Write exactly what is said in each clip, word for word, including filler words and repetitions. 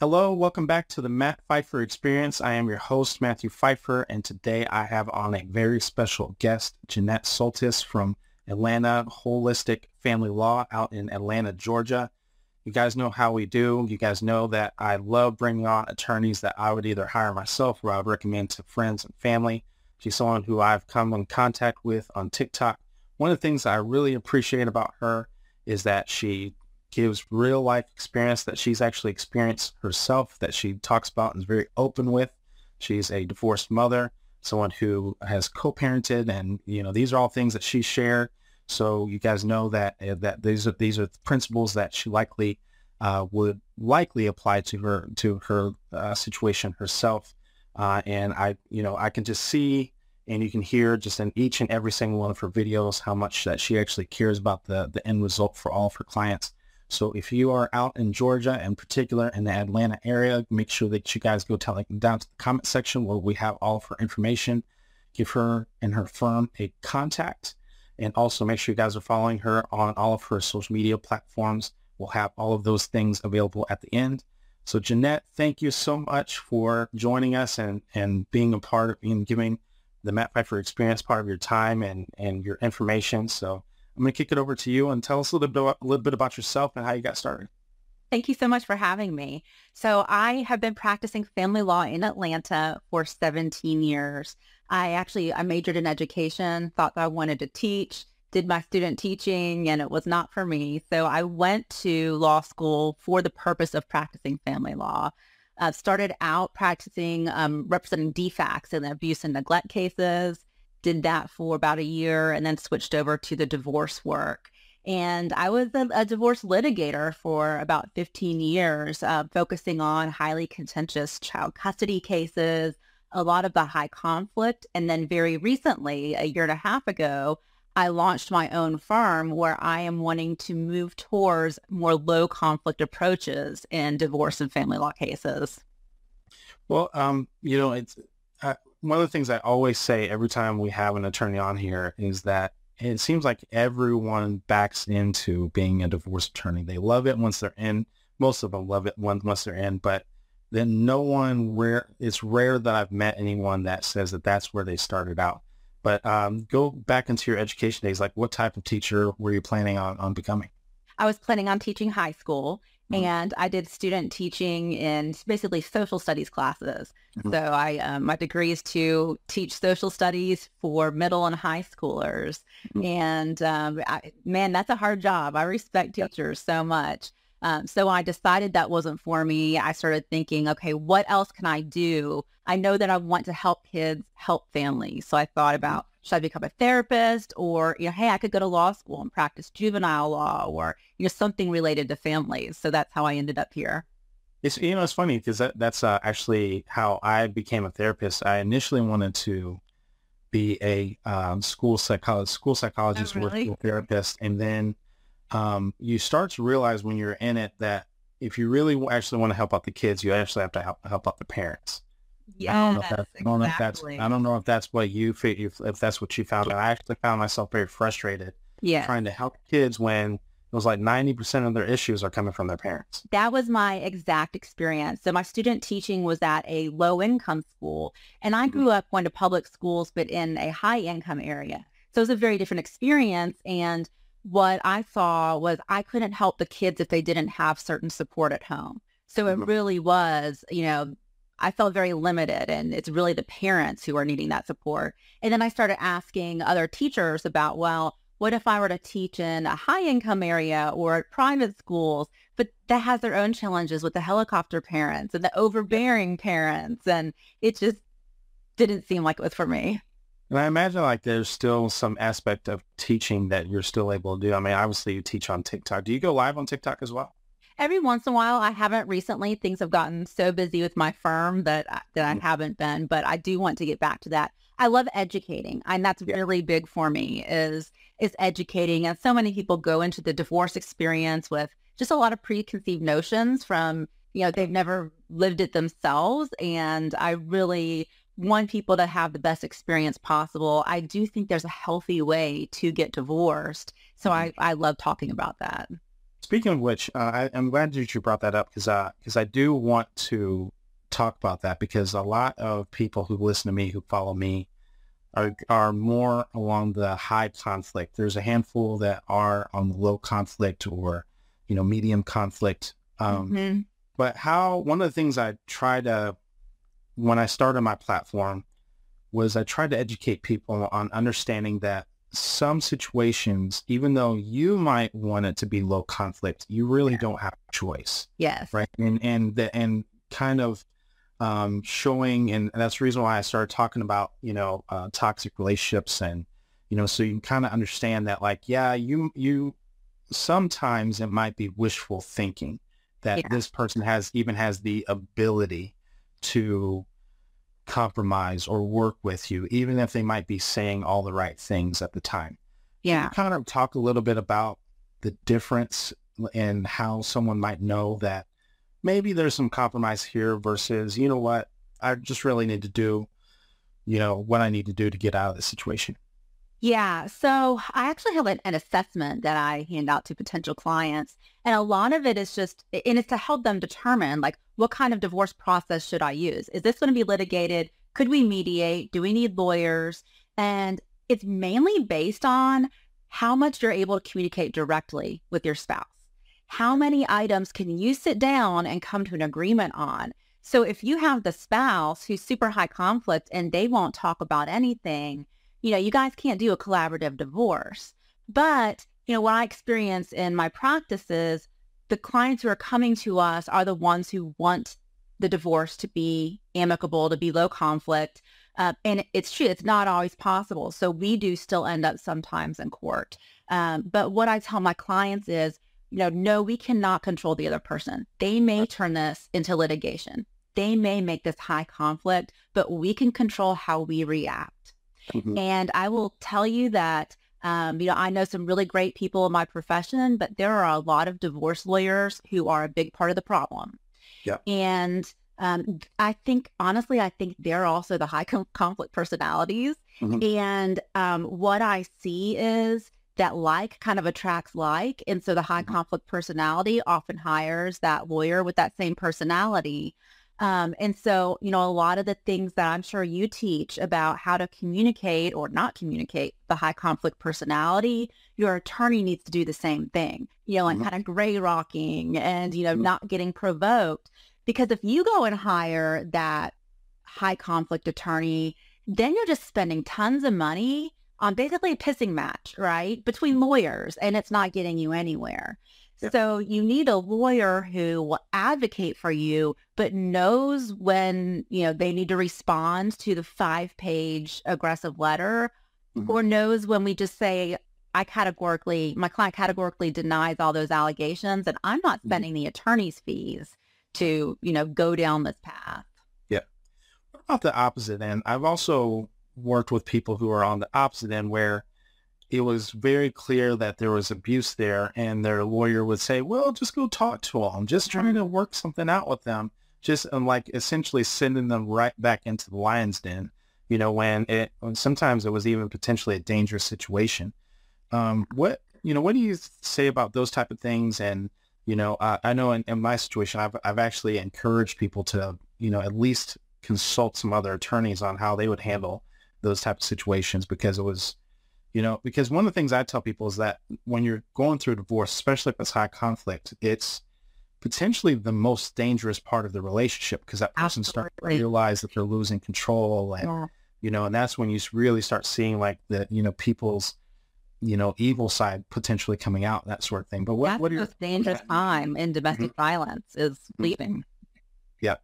Hello, welcome back to the Matt Pfeiffer Experience. I am your host, Matthew Pfeiffer, and today I have on a very special guest, Jeanette Soltis from Atlanta Holistic Family Law out in Atlanta, Georgia. You guys know how we do. You guys know that I love bringing on attorneys that I would either hire myself or I would recommend to friends and family. She's someone who I've come in contact with on TikTok. One of the things I really appreciate about her is that she gives real life experience that she's actually experienced herself, that she talks about and is very open with. She's a divorced mother, someone who has co-parented, and you know, these are all things that she shared. So you guys know that that these are these are the principles that she likely uh, would likely apply to her to her uh, situation herself. Uh, and I, you know, I can just see and you can hear just in each and every single one of her videos how much that she actually cares about the the end result for all of her clients. So if you are out in Georgia, in particular in the Atlanta area, make sure that you guys go tell, like, down to the comment section where we have all of her information. Give her and her firm a contact, and also make sure you guys are following her on all of her social media platforms. We'll have all of those things available at the end. So Jeanette, thank you so much for joining us and, and being a part of and giving the Matt Pfeiffer Experience part of your time and, and your information. So I'm going to kick it over to you and tell us a little bit, a little bit about yourself and how you got started. Thank you so much for having me. So I have been practicing family law in Atlanta for seventeen years. I actually, I majored in education, thought that I wanted to teach, did my student teaching, and it was not for me. So I went to law school for the purpose of practicing family law. Uh, started out practicing, um, representing D FACs in abuse and neglect cases. Did that for about a year and then switched over to the divorce work. And I was a, a divorce litigator for about fifteen years, uh, focusing on highly contentious child custody cases, a lot of the high conflict. And then very recently, a year and a half ago, I launched my own firm where I am wanting to move towards more low conflict approaches in divorce and family law cases. Well, um, you know, it's, I, one of the things I always say every time we have an attorney on here is that it seems like everyone backs into being a divorce attorney. They love it once they're in. Most of them love it once they're in, but then no one where it's rare that I've met anyone that says that that's where they started out. But um, go back into your education days. Like, what type of teacher were you planning on, on becoming? I was planning on teaching high school. And I did student teaching in basically social studies classes. Mm-hmm. So I, um, my degree is to teach social studies for middle and high schoolers. Mm-hmm. And um, I, man, that's a hard job. I respect teachers so much. Um, so I decided that wasn't for me. I started thinking, okay, what else can I do? I know that I want to help kids, help families. So I thought about, should I become a therapist, or, you know, hey, I could go to law school and practice juvenile law, or, you know, something related to families. So that's how I ended up here. It's, you know, it's funny because that, that's uh, actually how I became a therapist. I initially wanted to be a um, school psychologist, school psychologist, oh, really? Or a therapist. And then um, you start to realize when you're in it that if you really actually want to help out the kids, you actually have to help, help out the parents. Yeah, I don't know if that's, I don't know if that's what you feel, if that's what you found. I actually found myself very frustrated, yeah, trying to help kids when it was like ninety percent of their issues are coming from their parents. That was my exact experience. So my student teaching was at a low income school, and I grew up going to public schools, but in a high income area. So it was a very different experience. And what I saw was I couldn't help the kids if they didn't have certain support at home. So it really was, you know, I felt very limited, and it's really the parents who are needing that support. And then I started asking other teachers about, well, what if I were to teach in a high income area or at private schools, but that has their own challenges with the helicopter parents and the overbearing parents. And it just didn't seem like it was for me. And I imagine like there's still some aspect of teaching that you're still able to do. I mean, obviously you teach on TikTok. Do you go live on TikTok as well? Every once in a while. I haven't recently. Things have gotten so busy with my firm that, that I haven't been, but I do want to get back to that. I love educating, and that's yeah. really big for me is, is educating. And so many people go into the divorce experience with just a lot of preconceived notions from, you know, they've never lived it themselves. And I really want people to have the best experience possible. I do think there's a healthy way to get divorced. So I, I love talking about that. Speaking of which, uh, I, I'm glad that you brought that up because uh, because I do want to talk about that, because a lot of people who listen to me, who follow me, are, are more along the high conflict. There's a handful that are on the low conflict or, you know, medium conflict. Um, mm-hmm. But how, one of the things I try to, when I started my platform, was I tried to educate people on understanding that some situations, even though you might want it to be low conflict, you really yeah. don't have a choice. Yes. Right. And, and, the, and kind of, um, showing, and that's the reason why I started talking about, you know, uh, toxic relationships and, you know, so you can kind of understand that, like, yeah, you, you, sometimes it might be wishful thinking that yeah. this person has, even has the ability to compromise or work with you, even if they might be saying all the right things at the time. Yeah. You kind of talk a little bit about the difference in how someone might know that maybe there's some compromise here versus, you know what, I just really need to do, you know, what I need to do to get out of this situation. Yeah. So I actually have an, an assessment that I hand out to potential clients, and a lot of it is just, and it's to help them determine, like, what kind of divorce process should I use? Is this going to be litigated? Could we mediate? Do we need lawyers? And it's mainly based on how much you're able to communicate directly with your spouse. How many items can you sit down and come to an agreement on? So if you have the spouse who's super high conflict and they won't talk about anything, you know, you guys can't do a collaborative divorce. But, you know, what I experience in my practice is the clients who are coming to us are the ones who want the divorce to be amicable, to be low conflict. Uh, and it's true, it's not always possible. So we do still end up sometimes in court. Um, but what I tell my clients is, you know, no, we cannot control the other person. They may turn this into litigation. They may make this high conflict, but we can control how we react. Mm-hmm. And I will tell you that, um, you know, I know some really great people in my profession, but there are a lot of divorce lawyers who are a big part of the problem. Yeah. And um, I think, honestly, I think they're also the high com- conflict personalities. Mm-hmm. And um, what I see is that like kind of attracts like. And so the high mm-hmm. conflict personality often hires that lawyer with that same personality. Um, and so, you know, a lot of the things that I'm sure you teach about how to communicate or not communicate the high conflict personality, your attorney needs to do the same thing, you know, and mm-hmm. kind of gray rocking and, you know, mm-hmm. not getting provoked. Because if you go and hire that high conflict attorney, then you're just spending tons of money on basically a pissing match, right, between lawyers, and it's not getting you anywhere. So you need a lawyer who will advocate for you, but knows when, you know, they need to respond to the five-page aggressive letter, mm-hmm. or knows when we just say, I categorically, my client categorically denies all those allegations, and I'm not spending mm-hmm. the attorney's fees to, you know, go down this path. Yeah. What about the opposite end? I've also worked with people who are on the opposite end where it was very clear that there was abuse there, and their lawyer would say, well, just go talk to them. Just trying to work something out with them. Just and like essentially sending them right back into the lion's den, you know, when it, when sometimes it was even potentially a dangerous situation. Um, what, you know, what do you say about those type of things? And, you know, uh, I know in, in my situation, I've, I've actually encouraged people to, you know, at least consult some other attorneys on how they would handle those type of situations, because it was, you know, because one of the things I tell people is that when you're going through a divorce, especially if it's high conflict, it's potentially the most dangerous part of the relationship, because that person Absolutely. starts to realize that they're losing control. And, yeah. you know, and that's when you really start seeing like the, you know, people's, you know, evil side potentially coming out, that sort of thing. But what, that's what are your dangerous time in domestic mm-hmm. violence is leaving. Yeah.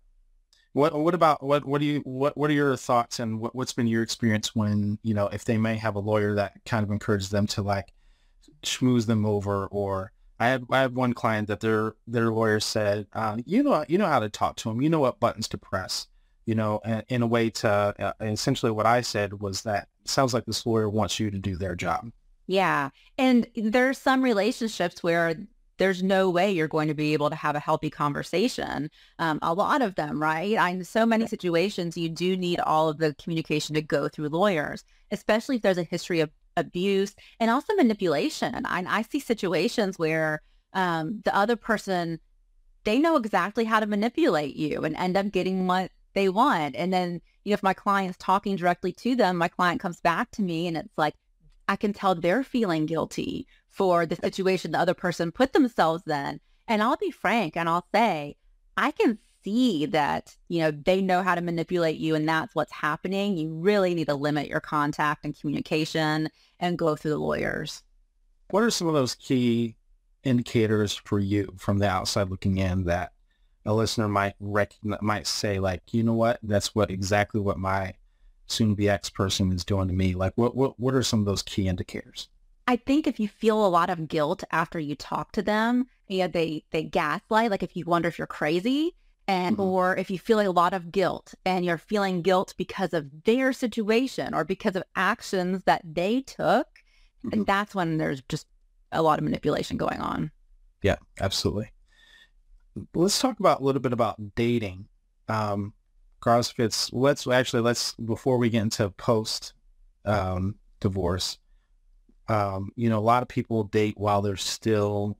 What, what about, what, what do you, what, what are your thoughts, and what, what's been your experience when, you know, if they may have a lawyer that kind of encourages them to like schmooze them over? Or I had, I had one client that their, their lawyer said, uh, you know, you know how to talk to them, you know what buttons to press, you know, and, in a way to, uh, essentially what I said was that sounds like this lawyer wants you to do their job. Yeah. And there are some relationships where there's no way you're going to be able to have a healthy conversation. Um, a lot of them, right? I, in so many situations, you do need all of the communication to go through lawyers, especially if there's a history of abuse and also manipulation. And I, I see situations where um, the other person, they know exactly how to manipulate you and end up getting what they want. And then, you know, if my client's talking directly to them, my client comes back to me and it's like, I can tell they're feeling guilty for the situation the other person put themselves in. And I'll be frank and I'll say, I can see that, you know, they know how to manipulate you and that's what's happening. You really need to limit your contact and communication and go through the lawyers. What are some of those key indicators for you from the outside looking in that a listener might recognize, might say like, you know what, that's what exactly what my soon-to-be ex-person is doing to me? Like what, what, what are some of those key indicators? I think if you feel a lot of guilt after you talk to them, you know, they, they gaslight, like if you wonder if you're crazy and, mm-hmm. or if you feel a lot of guilt and you're feeling guilt because of their situation or because of actions that they took, mm-hmm. and that's when there's just a lot of manipulation going on. Yeah, absolutely. Let's talk about a little bit about dating. Um, CrossFit's, let's actually, let's, before we get into post, um, divorce, um, you know, a lot of people date while they're still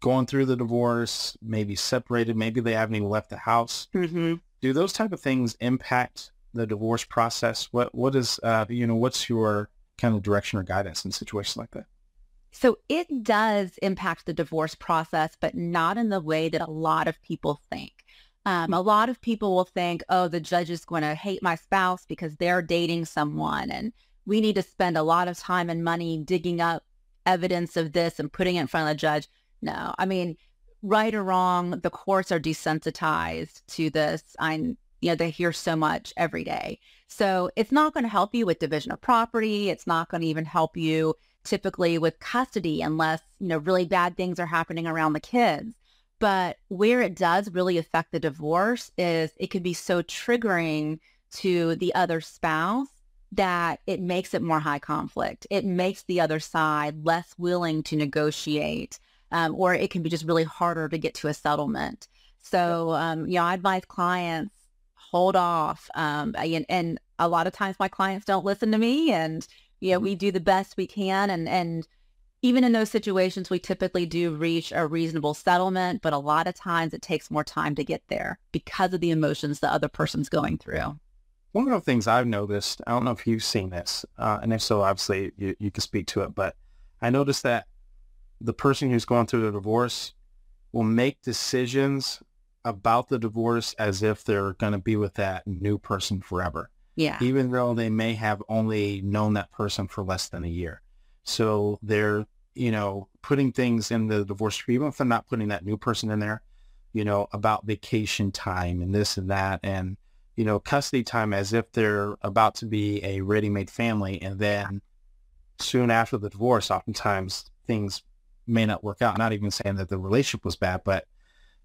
going through the divorce, maybe separated, maybe they haven't even left the house. Mm-hmm. Do those type of things impact the divorce process? What, what is, uh, you know, what's your kind of direction or guidance in situations like that? So it does impact the divorce process, but not in the way that a lot of people think. Um, a lot of people will think, oh, the judge is going to hate my spouse because they're dating someone. And we need to spend a lot of time and money digging up evidence of this and putting it in front of the judge. No, I mean, right or wrong, the courts are desensitized to this. I, you know, they hear so much every day. So it's not going to help you with division of property. It's not going to even help you typically with custody unless, you know, really bad things are happening around the kids. But where it does really affect the divorce is it can be so triggering to the other spouse that it makes it more high conflict. It makes the other side less willing to negotiate, um, or it can be just really harder to get to a settlement. So, um, you know, I advise clients hold off. Um, and, and a lot of times my clients don't listen to me and, you know, we do the best we can. And, and even in those situations, we typically do reach a reasonable settlement, but a lot of times it takes more time to get there because of the emotions the other person's going through. One of the things I've noticed, I don't know if you've seen this, uh, and if so, obviously you, you can speak to it, but I noticed that the person who's going through the divorce will make decisions about the divorce as if they're going to be with that new person forever. Yeah. Even though they may have only known that person for less than a year. So they're, you know, putting things in the divorce, even if they're not putting that new person in there, you know, about vacation time and this and that and, you know, custody time as if they're about to be a ready-made family. And then soon after the divorce, oftentimes things may not work out. Not even saying that the relationship was bad, but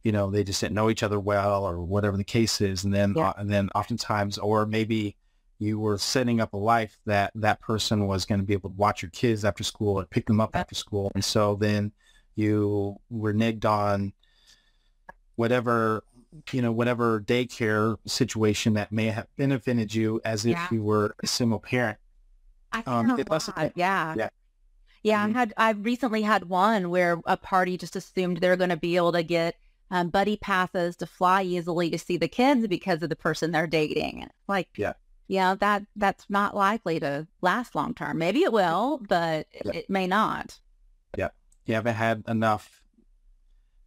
you know, they just didn't know each other well or whatever the case is. And then, yeah. uh, and then oftentimes, or maybe you were setting up a life that that person was going to be able to watch your kids after school and pick them up after school. And so then you reneged on whatever, you know, whatever daycare situation that may have benefited you as if yeah. you were a single parent. I um, it less yeah. yeah. Yeah. Mm-hmm. I had, I recently had one where a party just assumed they're going to be able to get Um, buddy passes to fly easily to see the kids because of the person they're dating. Like, yeah, yeah, you know, that that's not likely to last long term. Maybe it will, but yeah. it may not. Yeah, you haven't had enough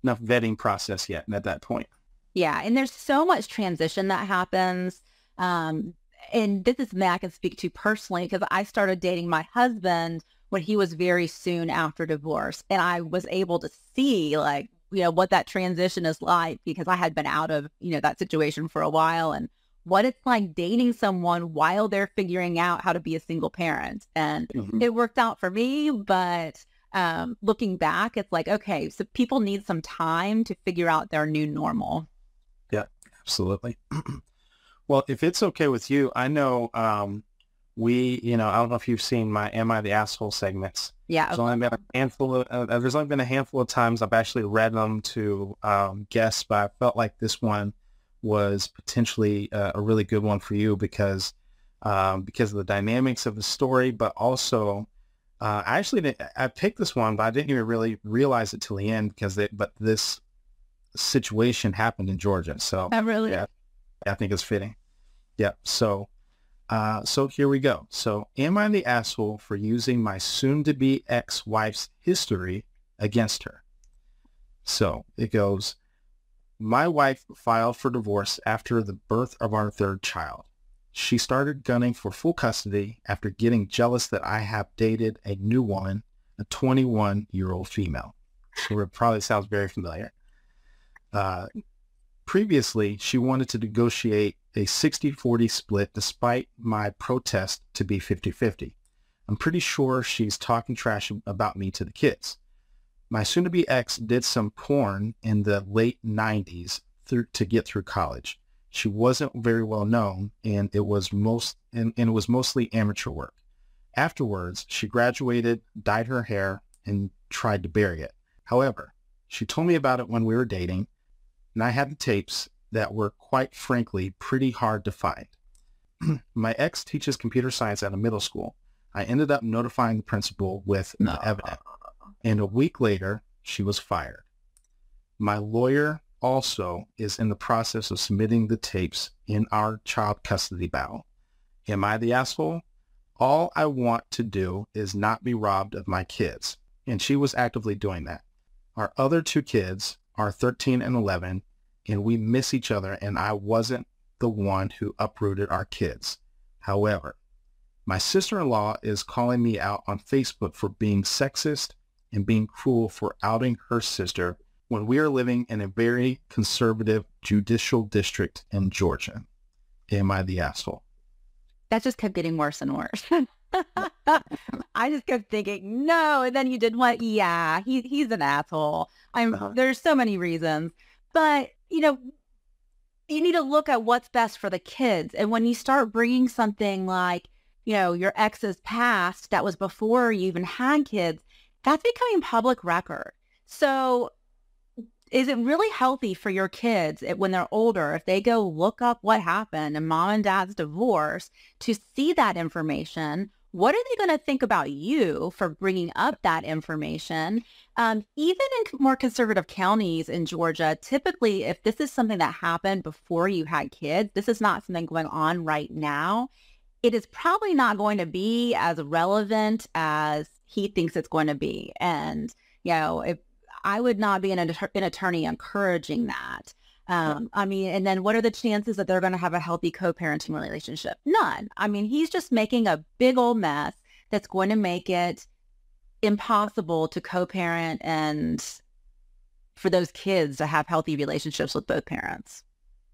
enough vetting process yet at that point. Yeah, and there's so much transition that happens. Um, and this is Matt I can speak to personally because I started dating my husband when he was very soon after divorce, and I was able to see like. you know, what that transition is like because I had been out of, you know, that situation for a while and what it's like dating someone while they're figuring out how to be a single parent. And mm-hmm. it worked out for me, but um, looking back, it's like, okay, so people need some time to figure out their new normal. Yeah, absolutely. Well, if it's okay with you, I know um, we, you know, I don't know if you've seen my Am I the Asshole segments. Yeah. There's, okay. only been a handful of, uh, there's only been a handful of times I've actually read them to um, guests, but I felt like this one was potentially uh, a really good one for you because um, because of the dynamics of the story, but also Uh, I actually didn't, I picked this one, but I didn't even really realize it till the end because they, but this situation happened in Georgia. So I really, yeah, I think it's fitting. Yeah. So, uh, so here we go. So am I the asshole for using my soon to be ex-wife's history against her? So it goes, my wife filed for divorce after the birth of our third child. She started gunning for full custody after getting jealous that I have dated a new woman, a twenty-one-year-old female. So it probably sounds very familiar. Uh, previously, she wanted to negotiate a sixty forty split despite my protest to be fifty fifty. I'm pretty sure she's talking trash about me to the kids. My soon-to-be ex did some porn in the late nineties through, to get through college. She wasn't very well known, and it was most and, and it was mostly amateur work. Afterwards, she graduated, dyed her hair, and tried to bury it. However, she told me about it when we were dating, and I had the tapes that were, quite frankly, pretty hard to find. My ex teaches computer science at a middle school. I ended up notifying the principal with no. the evidence, and a week later, she was fired. My lawyer also is in the process of submitting the tapes in our child custody battle. Am I the asshole? All I want to do is not be robbed of my kids. And she was actively doing that. Our other two kids are thirteen and eleven, and we miss each other, and I wasn't the one who uprooted our kids. However, my sister-in-law is calling me out on Facebook for being sexist and being cruel for outing her sister when we are living in a very conservative judicial district in Georgia. Am I the asshole? That just kept getting worse and worse. I just kept thinking, no, and then you did what? Yeah, he, he's an asshole. I'm, uh-huh. There's so many reasons. But, you know, you need to look at what's best for the kids. And when you start bringing something like, you know, your ex's past that was before you even had kids, that's becoming public record. So is it really healthy for your kids when they're older, if they go look up what happened in mom and dad's divorce, to see that information? What are they going to think about you for bringing up that information? Um, even in more conservative counties in Georgia, typically, if this is something that happened before you had kids, this is not something going on right now, it is probably not going to be as relevant as he thinks it's going to be. And, you know, if I would not be an, an attorney encouraging that. Um, I mean, and then what are the chances that they're going to have a healthy co-parenting relationship? None. I mean, he's just making a big old mess that's going to make it impossible to co-parent and for those kids to have healthy relationships with both parents.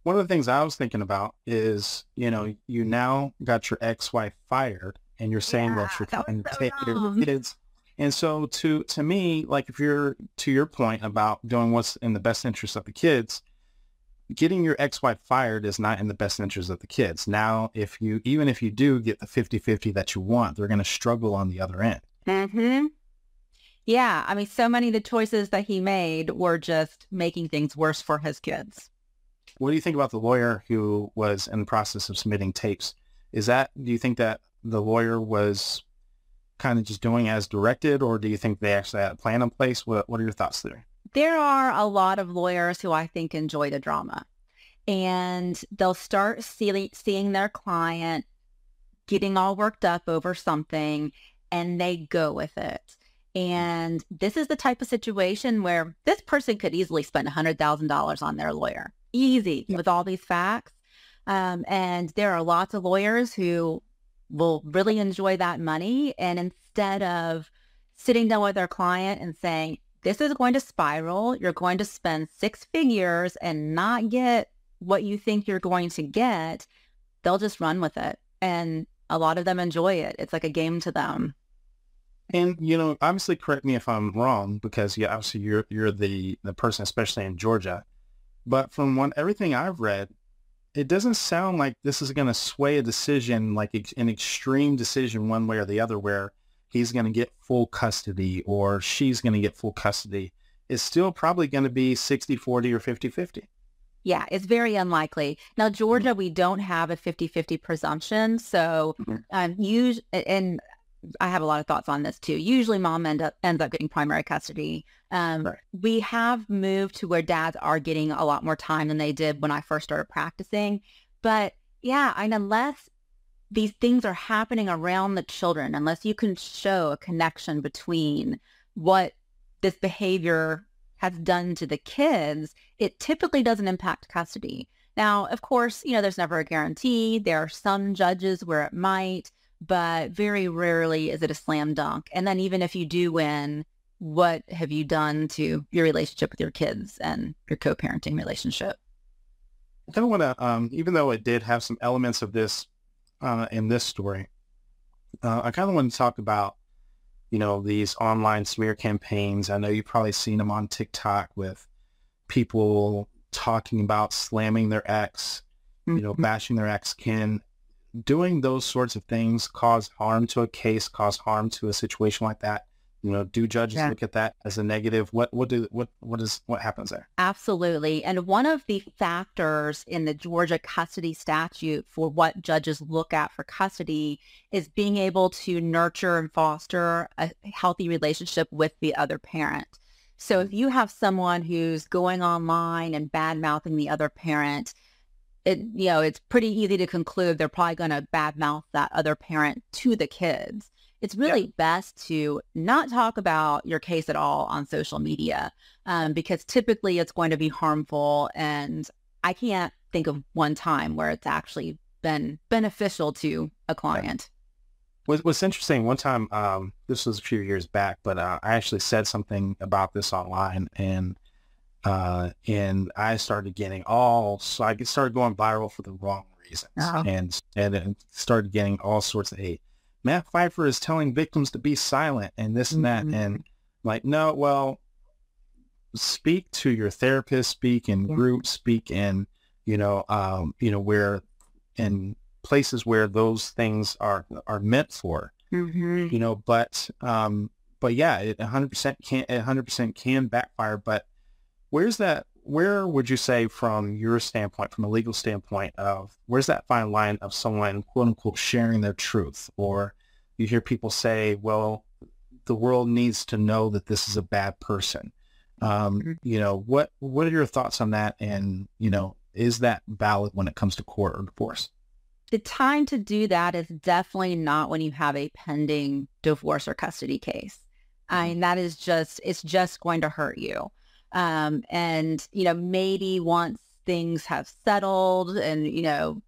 One of the things I was thinking about is, you know, you now got your ex-wife fired and you're saying, yeah, well, you're trying to take your kids. And so to, to me, like if you're, to your point about doing what's in the best interest of the kids, getting your ex-wife fired is not in the best interest of the kids. Now, if you, even if you do get the fifty fifty that you want, they're going to struggle on the other end. Mm-hmm. Yeah. I mean, so many of the choices that he made were just making things worse for his kids. What do you think about the lawyer who was in the process of submitting tapes? Is that, do you think that the lawyer was kind of just doing as directed, or do you think they actually had a plan in place? What What are your thoughts there? There are a lot of lawyers who I think enjoy the drama, and they'll start see, seeing their client getting all worked up over something, and they go with it. And this is the type of situation where this person could easily spend one hundred thousand dollars on their lawyer, easy, yeah, with all these facts. Um, and there are lots of lawyers who will really enjoy that money. And instead of sitting down with their client and saying, this is going to spiral, you're going to spend six figures and not get what you think you're going to get, they'll just run with it. And a lot of them enjoy it. It's like a game to them. And, you know, obviously correct me if I'm wrong, because yeah, obviously you're, you're the, the person, especially in Georgia, but from one, everything I've read, it doesn't sound like this is going to sway a decision, like an extreme decision one way or the other, where he's going to get full custody or she's going to get full custody. It's still probably going to be sixty forty or fifty fifty. Yeah, it's very unlikely. Now, Georgia, we don't have a fifty fifty presumption. So um, you, and I have a lot of thoughts on this too. Usually mom end up, ends up getting primary custody. Um, right. We have moved to where dads are getting a lot more time than they did when I first started practicing. But yeah, and unless these things are happening around the children, unless you can show a connection between what this behavior has done to the kids, it typically doesn't impact custody. Now, of course, you know, there's never a guarantee. There are some judges where it might, but very rarely is it a slam dunk. And then even if you do win, what have you done to your relationship with your kids and your co-parenting relationship? I don't want to, um, even though it did have some elements of this uh, in this story, uh, I kind of want to talk about, you know, these online smear campaigns. I know you've probably seen them on TikTok with people talking about slamming their ex, mm-hmm. you know, bashing their ex kin. Doing those sorts of things cause harm to a case, cause harm to a situation like that. You know, do judges yeah. look at that as a negative? What what do what what is what happens there? Absolutely. And one of the factors in the Georgia custody statute for what judges look at for custody is being able to nurture and foster a healthy relationship with the other parent. So if you have someone who's going online and bad mouthing the other parent, it, you know, it's pretty easy to conclude they're probably going to badmouth that other parent to the kids. It's really yep. best to not talk about your case at all on social media, um, because typically it's going to be harmful. And I can't think of one time where it's actually been beneficial to a client. Right. What's interesting, one time, um, this was a few years back, but uh, I actually said something about this online, and Uh, and I started getting all, so I started going viral for the wrong reasons, uh-huh. and, and and started getting all sorts of hate. Matt Pfeiffer is telling victims to be silent and this mm-hmm. and that. And like, no, well, speak to your therapist, speak in yeah. groups, speak in, you know, um, you know, where in places where those things are, are meant for, mm-hmm. you know, but, um, but yeah, it one hundred percent can, one hundred percent can backfire, but Where's that, where would you say from your standpoint, from a legal standpoint of, where's that fine line of someone, quote unquote, sharing their truth? Or you hear people say, well, the world needs to know that this is a bad person. Um, mm-hmm. You know, what, what are your thoughts on that? And, you know, is that valid when it comes to court or divorce? The time to do that is definitely not when you have a pending divorce or custody case. I mean, that is just, it's just going to hurt you. Um, and, you know, maybe once things have settled and, you know,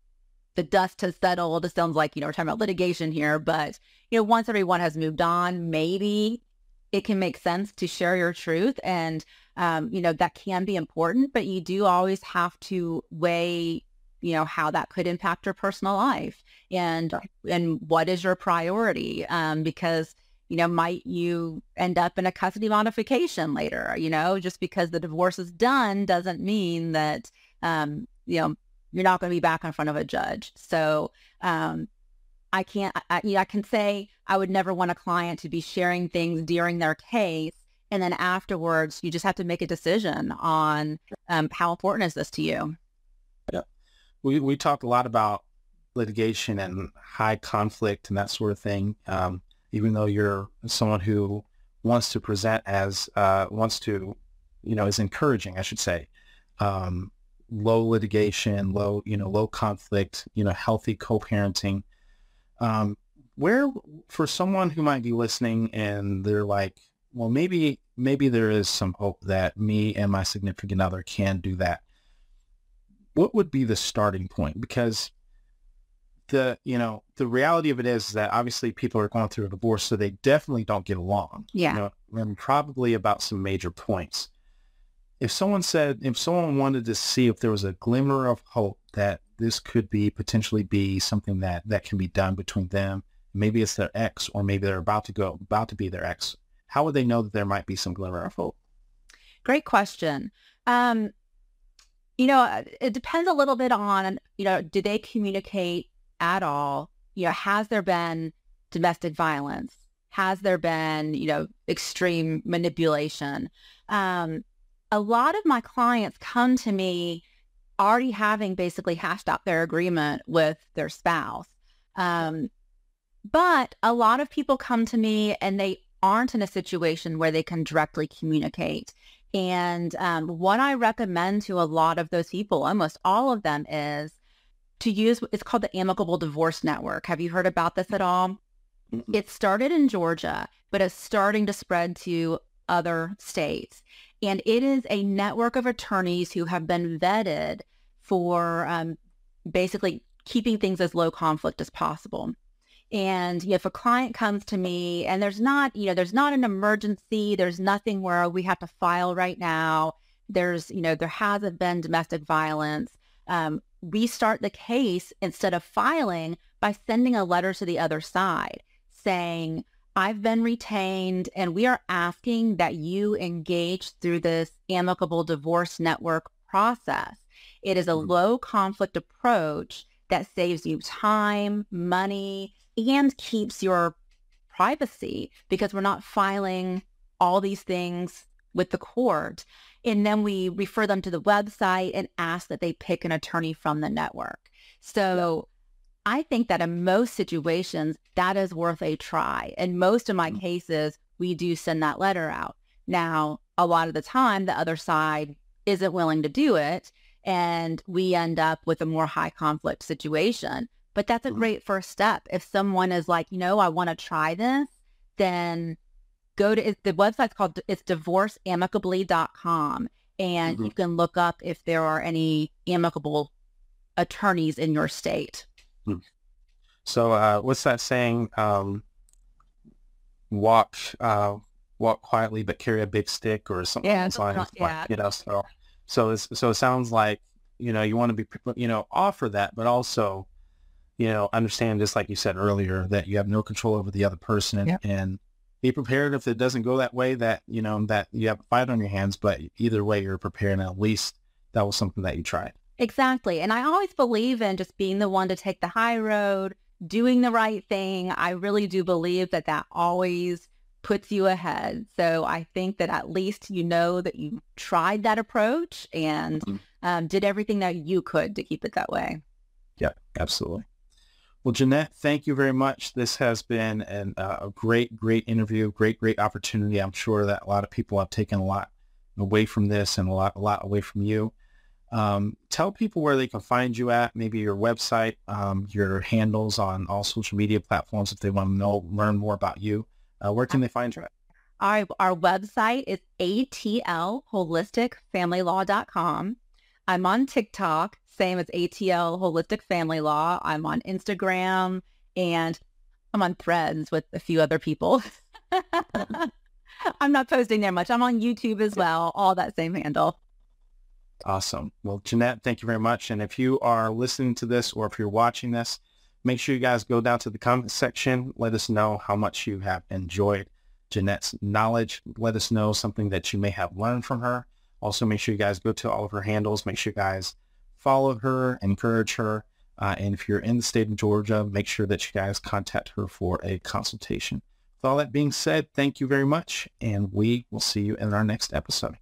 the dust has settled, it sounds like, you know, we're talking about litigation here, but, you know, once everyone has moved on, maybe it can make sense to share your truth. And, um, you know, that can be important, but you do always have to weigh, you know, how that could impact your personal life and, and what is your priority? Um, because, you know, might you end up in a custody modification later? You know, just because the divorce is done doesn't mean that, um, you know, you're not going to be back in front of a judge. So um, I can't, I, you know, I can say I would never want a client to be sharing things during their case. And then afterwards, you just have to make a decision on um, how important is this to you? Yeah. We, we talked a lot about litigation and high conflict and that sort of thing. Um, even though you're someone who wants to present as, uh, wants to, you know, is encouraging, I should say, um, low litigation, low, you know, low conflict, you know, healthy co-parenting, um, where for someone who might be listening and they're like, well, maybe, maybe there is some hope that me and my significant other can do that. What would be the starting point? Because the, you know, the reality of it is that obviously people are going through a divorce, so they definitely don't get along. Yeah. You know, and probably about some major points. If someone said, if someone wanted to see if there was a glimmer of hope that this could be potentially be something that, that can be done between them, maybe it's their ex, or maybe they're about to go, about to be their ex, how would they know that there might be some glimmer of hope? Great question. Um, you know, it depends a little bit on, you know, do they communicate at all? You know, has there been domestic violence? Has there been, you know, extreme manipulation? Um, a lot of my clients come to me already having basically hashed out their agreement with their spouse. Um, But a lot of people come to me and they aren't in a situation where they can directly communicate. And um, what I recommend to a lot of those people, almost all of them, is to use, it's called the Amicable Divorce Network. Have you heard about this at all? Mm-hmm. It started in Georgia, but it's starting to spread to other states. And it is a network of attorneys who have been vetted for um, basically keeping things as low conflict as possible. And you know, if a client comes to me and there's not, you know, there's not an emergency, there's nothing where we have to file right now, there's, you know, there hasn't been domestic violence, um, we start the case instead of filing by sending a letter to the other side saying, I've been retained and we are asking that you engage through this Amicable Divorce Network process. It is a low conflict approach that saves you time, money, and keeps your privacy, because we're not filing all these things with the court. And then we refer them to the website and ask that they pick an attorney from the network. So I think that in most situations, that is worth a try. In most of my mm-hmm. cases, we do send that letter out. Now, a lot of the time, the other side isn't willing to do it, and we end up with a more high conflict situation. But that's a great first step. If someone is like, you know, I want to try this, then go to, the website's called, it's divorce amicably dot com. And mm-hmm. you can look up if there are any amicable attorneys in your state. So uh, what's that saying? Um, walk uh, walk quietly, but carry a big stick or something. Yeah, like, not, yeah. Like, you know, so, so, it's, so it sounds like, you know, you want to be, you know, offer that, but also, you know, understand, just like you said earlier, that you have no control over the other person, and, yep. and be prepared if it doesn't go that way, that, you know, that you have a fight on your hands, but either way you're prepared. And at least that was something that you tried. Exactly. And I always believe in just being the one to take the high road, doing the right thing. I really do believe that that always puts you ahead. So I think that at least you know that you tried that approach and mm-hmm. um, did everything that you could to keep it that way. Yeah, absolutely. Well, Jeanette, thank you very much. This has been an, uh, a great, great interview, great, great opportunity. I'm sure that a lot of people have taken a lot away from this and a lot, a lot away from you. Um, tell people where they can find you at, maybe your website, um, your handles on all social media platforms if they want to know, learn more about you. Uh, where can they find you at? All right. Our website is A T L holistic family law dot com. I'm on TikTok, same as A T L Holistic Family Law. I'm on Instagram, and I'm on Threads with a few other people. I'm not posting there much. I'm on YouTube as well, all that same handle. Awesome. Well, Jeanette, thank you very much. And if you are listening to this, or if you're watching this, make sure you guys go down to the comment section. Let us know how much you have enjoyed Jeanette's knowledge. Let us know something that you may have learned from her. Also, make sure you guys go to all of her handles. Make sure you guys follow her, encourage her. Uh, and if you're in the state of Georgia, make sure that you guys contact her for a consultation. With all that being said, thank you very much. And we will see you in our next episode.